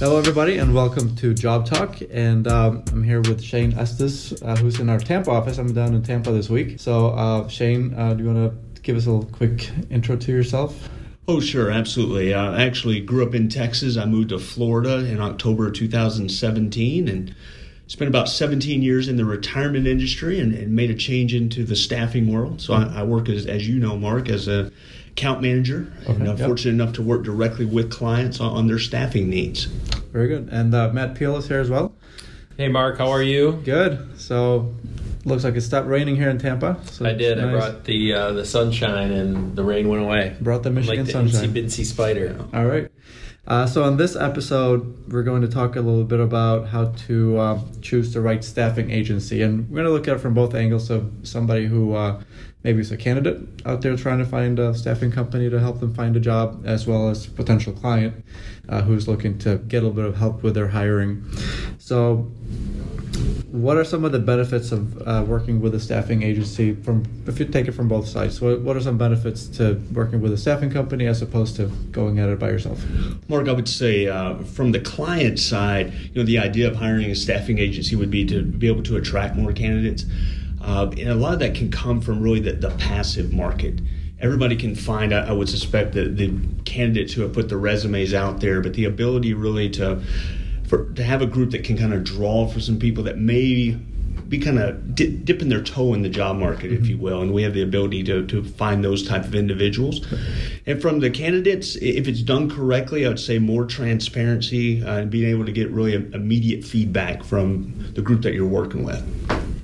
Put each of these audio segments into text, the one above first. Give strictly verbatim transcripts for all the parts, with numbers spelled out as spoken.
Hello, everybody, and welcome to Job Talk. And um, I'm here with Shane Estes, uh, who's in our Tampa office. I'm down in Tampa this week. So, uh, Shane, uh, do you want to give us a little quick intro to yourself? Oh, sure. Absolutely. Uh, I actually grew up in Texas. I moved to Florida in October two thousand seventeen and spent about seventeen years in the retirement industry and, and made a change into the staffing world. So I, I work, as, as you know, Mark, as a account manager, okay, and uh, yep. fortunate enough to work directly with clients on, on their staffing needs. Very good. And uh, Matt Peel is here as well. Hey, Mark. How are you? Good. So looks like it stopped raining here in Tampa. So I did. Nice. I brought the uh, the sunshine and the rain went away. Brought the Michigan like the sunshine. Like the spider. All right. Uh, so on this episode, we're going to talk a little bit about how to uh, choose the right staffing agency. And we're going to look at it from both angles of somebody who uh, maybe is a candidate out there trying to find a staffing company to help them find a job, as well as a potential client uh, who's looking to get a little bit of help with their hiring. So what are some of the benefits of uh, working with a staffing agency, from if you take it from both sides? What, what are some benefits to working with a staffing company as opposed to going at it by yourself? Mark, I would say uh, from the client side, you know, the idea of hiring a staffing agency would be to be able to attract more candidates. Uh, and a lot of that can come from really the, the passive market. Everybody can find, I, I would suspect, the, the candidates who have put their resumes out there, but the ability really to For, to have a group that can kind of draw for some people that may be kind of di- dipping their toe in the job market, if you will, and we have the ability to, to find those type of individuals. And from the candidates, if it's done correctly, I would say more transparency uh, and being able to get really immediate feedback from the group that you're working with.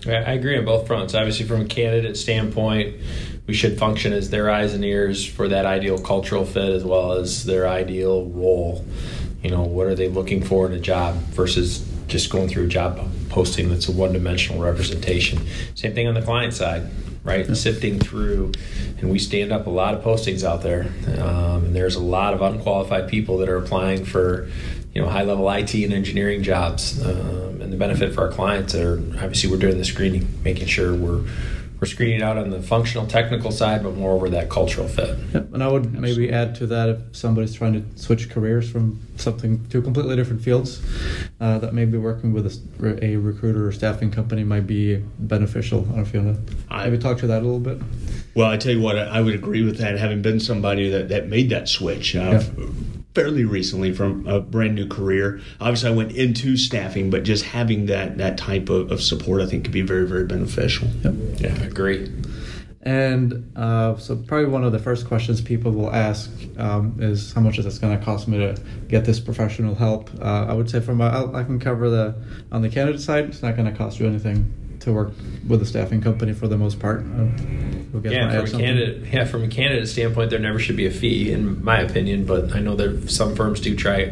I agree on both fronts. Obviously, from a candidate standpoint, we should function as their eyes and ears for that ideal cultural fit as well as their ideal role. You know, what are they looking for in a job versus just going through a job posting that's a one-dimensional representation. Same thing on the client side, right? Yeah. Sifting through, and we stand up a lot of postings out there, um, and there's a lot of unqualified people that are applying for, you know, high-level I T and engineering jobs. Um, and the benefit for our clients are, obviously, we're doing the screening, making sure we're we're screening out on the functional technical side, but more over that cultural fit. Yep. And I would maybe add to that, if somebody's trying to switch careers from something to completely different fields, uh, that maybe working with a, a recruiter or staffing company might be beneficial. I don't know if you want to maybe talk to that a little bit. Well, I tell you what, I would agree with that, having been somebody that, that made that switch. Uh, yeah. Fairly recently from a brand new career. Obviously, I went into staffing, but just having that that type of, of support, I think, could be very, very beneficial. Yep. Yeah, I agree. And uh, so probably one of the first questions people will ask um, is, how much is this going to cost me to get this professional help? Uh, I would say from my, I can cover the on the candidate side, it's not going to cost you anything to work with a staffing company for the most part. We'll get yeah, from a candidate, yeah, from a candidate standpoint, there never should be a fee, in my opinion, but I know that some firms do try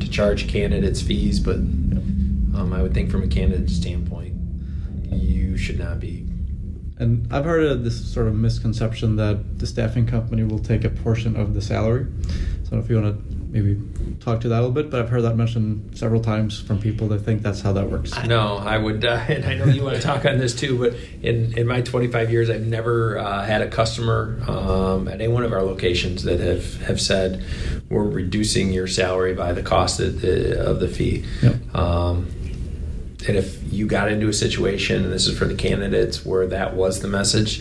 to charge candidates fees, but um, I would think from a candidate standpoint, you should not be. And I've heard of this sort of misconception that the staffing company will take a portion of the salary. So if you want to maybe talk to that a little bit, but I've heard that mentioned several times from people that think that's how that works. I know, I would, uh, and I know you want to talk on this too, but in, in my twenty-five years, I've never uh, had a customer um, at any one of our locations that have, have said, we're reducing your salary by the cost of the, of the fee. Yep. Um, and if you got into a situation, and this is for the candidates, where that was the message,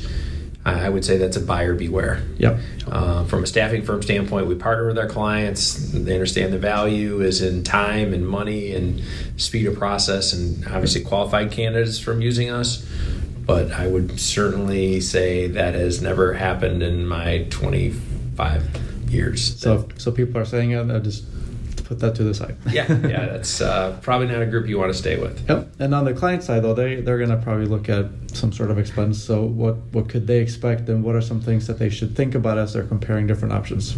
I would say that's a buyer beware. Yep. Uh, from a staffing firm standpoint, we partner with our clients. They understand the value is in time and money and speed of process, and obviously qualified candidates from using us. But I would certainly say that has never happened in my twenty-five years. So, so people are saying that, uh, just put that to the side. yeah, yeah, that's uh, probably not a group you want to stay with. Yep. And on the client side, though, they, they're going to probably look at some sort of expense. So what, what could they expect, and what are some things that they should think about as they're comparing different options?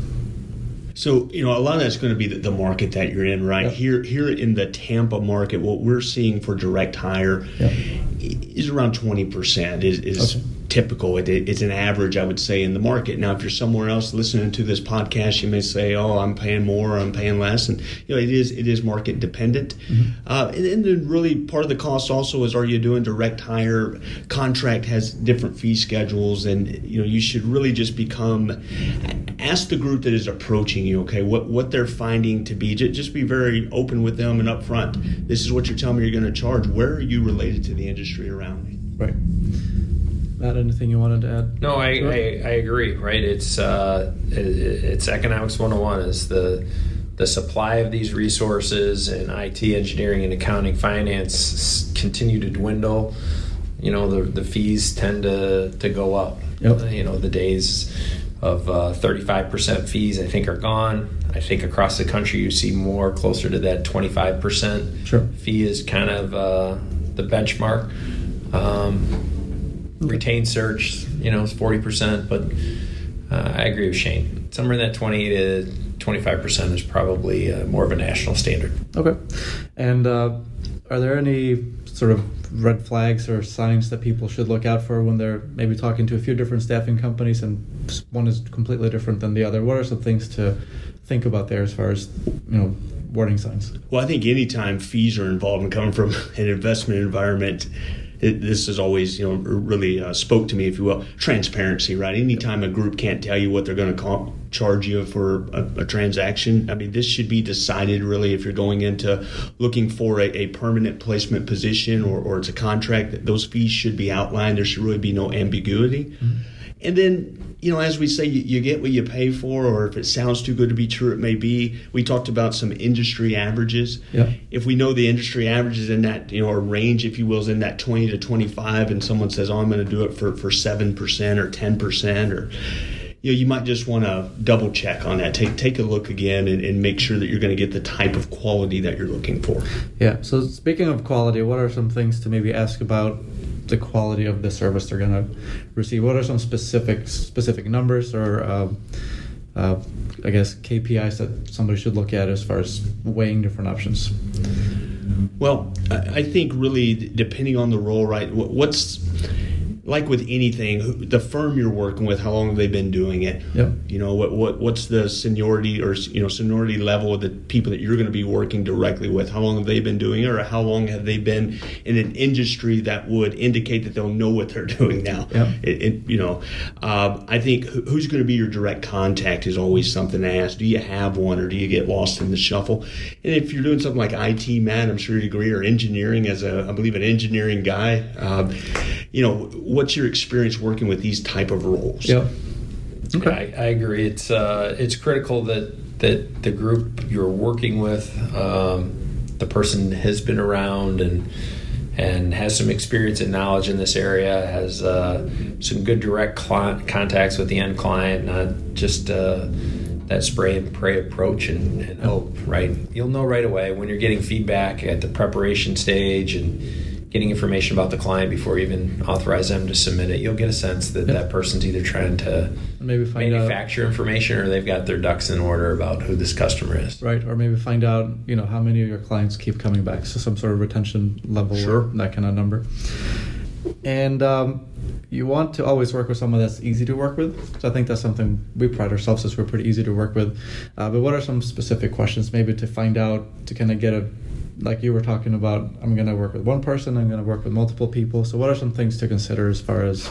So, you know, a lot of that's going to be the, the market that you're in, right? Yep. Here here in the Tampa market, what we're seeing for direct hire yep. is around twenty percent is, is okay. typical. It, it, it's an average, I would say, in the market. Now, if you're somewhere else listening to this podcast, you may say, oh, I'm paying more, or I'm paying less. And, you know, it is it is market dependent. Mm-hmm. Uh, and, and then really part of the cost also is, are you doing direct hire? Contract has different fee schedules, and, you know, you should really just become ask the group that is approaching you, okay, what, what they're finding to be. Just be very open with them and upfront. This is what you're telling me you're going to charge. Where are you related to the industry around me? Right. Matt, anything you wanted to add? No, I, I, I agree, right? It's uh, it, it's economics one oh one is the the supply of these resources, and I T, engineering, and accounting, finance continue to dwindle. You know, the the fees tend to, to go up. Yep. Uh, you know, the days of uh, thirty-five percent fees, I think, are gone. I think across the country you see more closer to that twenty-five percent sure. fee is kind of uh, the benchmark. Um, retained search, you know, is forty percent, but uh, I agree with Shane. Somewhere in that twenty to twenty-five percent is probably uh, more of a national standard. Okay. And uh, are there any sort of red flags or signs that people should look out for when they're maybe talking to a few different staffing companies and one is completely different than the other? What are some things to think about there as far as, you know, warning signs? Well, I think anytime fees are involved and coming from an investment environment, It, this is always, you know, really uh, spoke to me, if you will, transparency, right? Anytime a group can't tell you what they're going to charge you for a, a transaction, I mean, this should be decided really if you're going into looking for a, a permanent placement position or, or it's a contract, that those fees should be outlined. There should really be no ambiguity. Mm-hmm. And then, you know, as we say, you, you get what you pay for, or if it sounds too good to be true, it may be. We talked about some industry averages. Yeah. If we know the industry averages in that, you know, or range, if you will, is in that twenty to twenty-five, and someone says, oh, I'm going to do it for, for seven percent or ten percent, or, you know, you might just want to double check on that. Take take a look again and, and make sure that you're going to get the type of quality that you're looking for. Yeah. So speaking of quality, what are some things to maybe ask about the quality of the service they're going to receive? What are some specific specific numbers or uh, uh, I guess K P Is that somebody should look at as far as weighing different options? Well, I think really depending on the role, right? What's like with anything, the firm you're working with, how long have they been doing it? Yep. You know, what what what's the seniority or you know seniority level of the people that you're going to be working directly with? How long have they been doing it, or how long have they been in an industry that would indicate that they'll know what they're doing now? Yep. It, it, you know, uh, I think who's going to be your direct contact is always something to ask. Do you have one, or do you get lost in the shuffle? And if you're doing something like I T, Matt, I'm sure you agree, or engineering, as a I believe an engineering guy, um, you know. What's your experience working with these type of roles? Yep. Okay. Yeah, I, I agree. It's uh, it's critical that that the group you're working with, um, the person has been around and and has some experience and knowledge in this area, has uh, some good direct client contacts with the end client, not just uh, that spray and pray approach and, and hope. Right, you'll know right away when you're getting feedback at the preparation stage and getting information about the client before you even authorize them to submit it. You'll get a sense that yep. that person's either trying to maybe find manufacture out. information, or they've got their ducks in order about who this customer is. Right, or maybe find out, you know, how many of your clients keep coming back. So some sort of retention level, sure. that kind of number. And um, you want to always work with someone that's easy to work with. So I think that's something we pride ourselves as we're pretty easy to work with. Uh, but what are some specific questions maybe to find out, to kind of get a, like you were talking about, I'm going to work with one person, I'm going to work with multiple people. So what are some things to consider as far as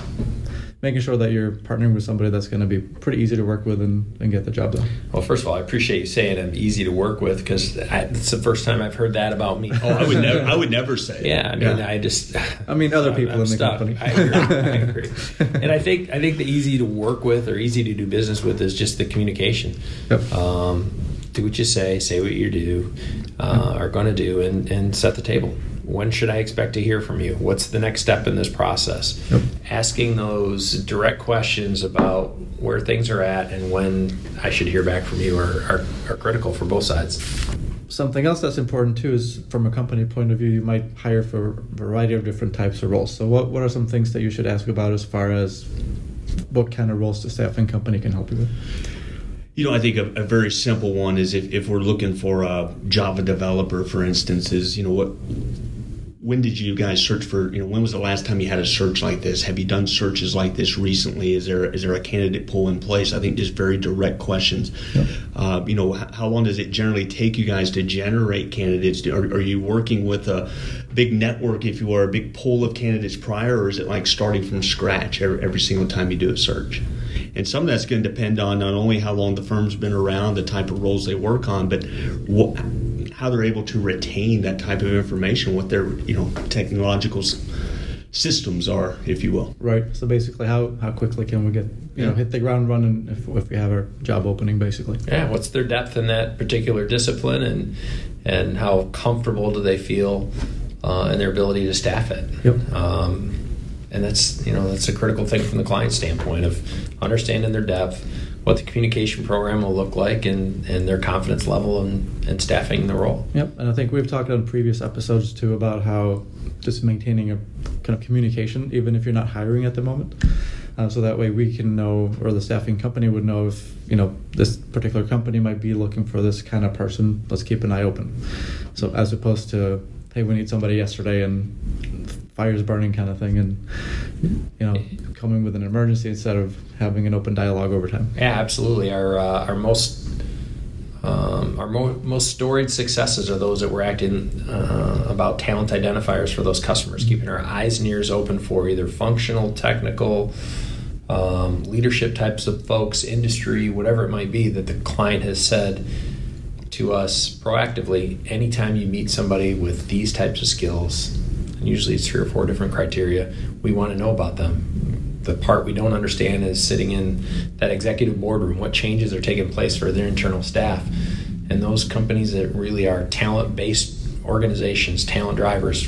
making sure that you're partnering with somebody that's going to be pretty easy to work with and, and get the job done? Well, first of all, I appreciate you saying I'm easy to work with, because it's the first time I've heard that about me. Oh, I would never, I would never say. Yeah, I mean, yeah. I just. I mean, other people I'm, I'm in the stuck. company. I agree. I agree. And I think I think the easy to work with or easy to do business with is just the communication. Yep. Um, Do what you say, say what you do, uh, are going to do, and, and set the table. When should I expect to hear from you? What's the next step in this process? Yep. Asking those direct questions about where things are at and when I should hear back from you are, are, are critical for both sides. Something else that's important, too, is from a company point of view, you might hire for a variety of different types of roles. So what, what are some things that you should ask about as far as what kind of roles the staffing company can help you with? You know, I think a, a very simple one is if, if we're looking for a Java developer, for instance, is, you know, what, when did you guys search for, you know, when was the last time you had a search like this? Have you done searches like this recently? Is there is there a candidate pool in place? I think just very direct questions. Yep. Uh, you know, how long does it generally take you guys to generate candidates? Are, are you working with a big network, if you are, a big pool of candidates prior, or is it like starting from scratch every, every single time you do a search? And some of that's going to depend on not only how long the firm's been around, the type of roles they work on, but what, how they're able to retain that type of information, what their, you know, technological systems are, if you will. Right. So basically, how, how quickly can we get, you yeah. know, hit the ground running if, if we have our job opening, basically. Yeah. What's their depth in that particular discipline, and and how comfortable do they feel uh, in their ability to staff it? Yep. Um, and that's, you know, that's a critical thing from the client standpoint of understanding their depth, what the communication program will look like, and, and their confidence level and, and staffing the role. Yep. And I think we've talked on previous episodes too about how just maintaining a kind of communication, even if you're not hiring at the moment. Uh, so that way we can know, or the staffing company would know if, you know, this particular company might be looking for this kind of person. Let's keep an eye open. So as opposed to, hey, we need somebody yesterday and fire's burning kind of thing, and, you know, coming with an emergency instead of having an open dialogue over time. Yeah, absolutely. Our uh, our most um, our mo- most storied successes are those that we're acting uh, about talent identifiers for those customers, keeping our eyes and ears open for either functional, technical, um, leadership types of folks, industry, whatever it might be that the client has said to us proactively. Anytime you meet somebody with these types of skills, and usually it's three or four different criteria, we want to know about them. The part we don't understand is sitting in that executive boardroom, what changes are taking place for their internal staff. And those companies that really are talent-based organizations, talent drivers,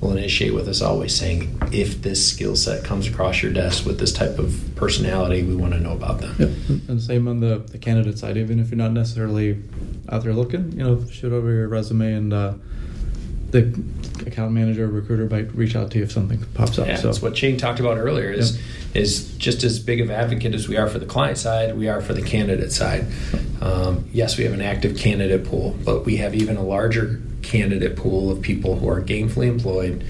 will initiate with us always saying, if this skill set comes across your desk with this type of personality, we want to know about them. Yep. And same on the, the candidate side, even if you're not necessarily out there looking, you know, shoot over your resume, and uh, the account manager or recruiter might reach out to you if something pops up. Yeah, so that's what Shane talked about earlier, is yep. is just as big of an advocate as we are for the client side, we are for the candidate side. Um, yes, we have an active candidate pool, but we have even a larger candidate pool of people who are gainfully employed,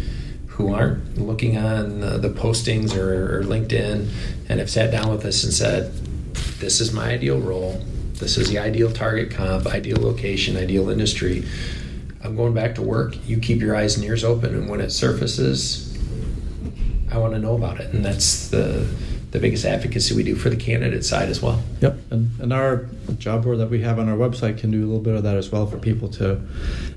who aren't looking on the, the postings or, or LinkedIn, and have sat down with us and said, this is my ideal role, this is the ideal target comp, ideal location, ideal industry. I'm going back to work. You keep your eyes and ears open, and when it surfaces, I want to know about it. And that's the the biggest advocacy we do for the candidate side as well. Yep. And, and our job board that we have on our website can do a little bit of that as well, for people to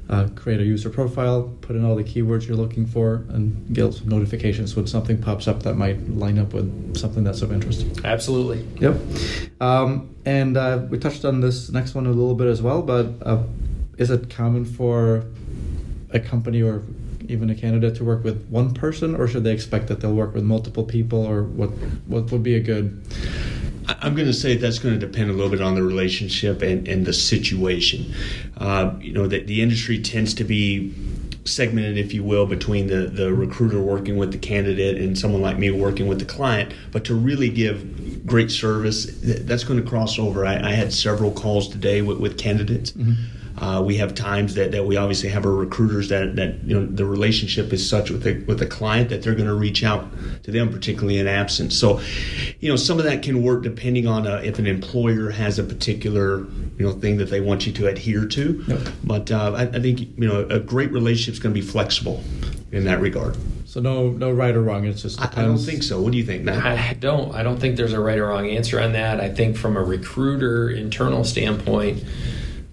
uh, create a user profile, put in all the keywords you're looking for, and get some notifications when something pops up that might line up with something that's of interest. Absolutely. Yep. Um, and uh, we touched on this next one a little bit as well, but uh, is it common for a company or even a candidate to work with one person, or should they expect that they'll work with multiple people, or what what would be a good... I'm going to say that's going to depend a little bit on the relationship and, and the situation. Uh, you know, the, the industry tends to be segmented, if you will, between the, the recruiter working with the candidate and someone like me working with the client. But to really give great service, that's going to cross over. I, I had several calls today with, with candidates. Mm-hmm. Uh, we have times that, that we obviously have our recruiters that, that you know the relationship is such with the, with the client that they're going to reach out to them, particularly in absence. So, you know, some of that can work depending on a, if an employer has a particular you know thing that they want you to adhere to. Yep. But uh, I, I think you know a great relationship is going to be flexible in that regard. So no, no right or wrong. It's just depends. I don't think so. What do you think, Matt? I don't. I don't think there's a right or wrong answer on that. I think from a recruiter internal standpoint,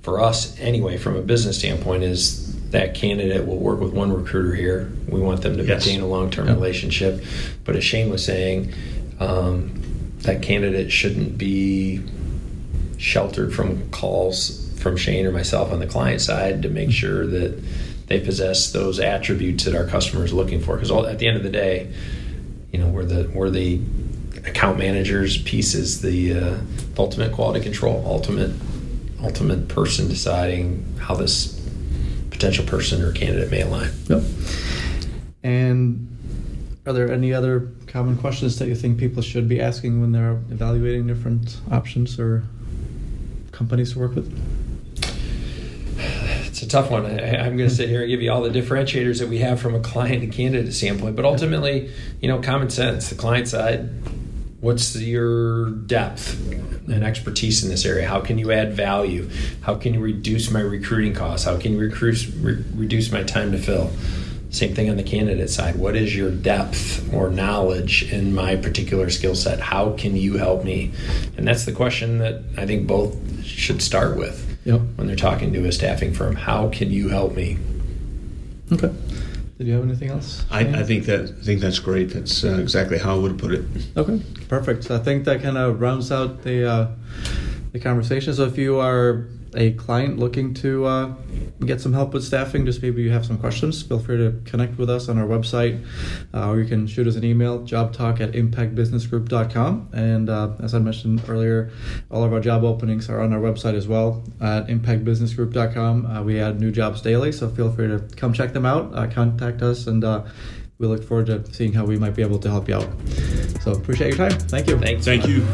for us anyway, from a business standpoint, is that candidate will work with one recruiter here. We want them to yes. maintain a long-term yep. relationship. But as Shane was saying, um, that candidate shouldn't be sheltered from calls from Shane or myself on the client side to make sure that they possess those attributes that our customer is looking for. Because at the end of the day, you know, we're the we're the account manager's piece is the uh, ultimate quality control, ultimate. ultimate person deciding how this potential person or candidate may align. Yep. And are there any other common questions that you think people should be asking when they're evaluating different options or companies to work with? It's a tough one. I, I'm going to sit here and give you all the differentiators that we have from a client and candidate standpoint, but ultimately, you know, common sense, the client side, what's your depth and expertise in this area? How can you add value? How can you reduce my recruiting costs? How can you reduce, re- reduce my time to fill? Same thing on the candidate side. What is your depth or knowledge in my particular skill set? How can you help me? And that's the question that I think both should start with. Yep. When they're talking to a staffing firm, how can you help me? Okay. Did you have anything else? I, I think that I think that's great. That's uh, exactly how I would put it. Okay, perfect. So I think that kind of rounds out the uh, the conversation. So if you are a client looking to uh, get some help with staffing, just maybe you have some questions, feel free to connect with us on our website, uh, or you can shoot us an email, job talk at impact business group dot com. And uh, as I mentioned earlier, all of our job openings are on our website as well at impact business group dot com. Uh, we add new jobs daily, so feel free to come check them out, uh, contact us, and uh, we look forward to seeing how we might be able to help you out. So appreciate your time. Thank you. Thanks. Thank you.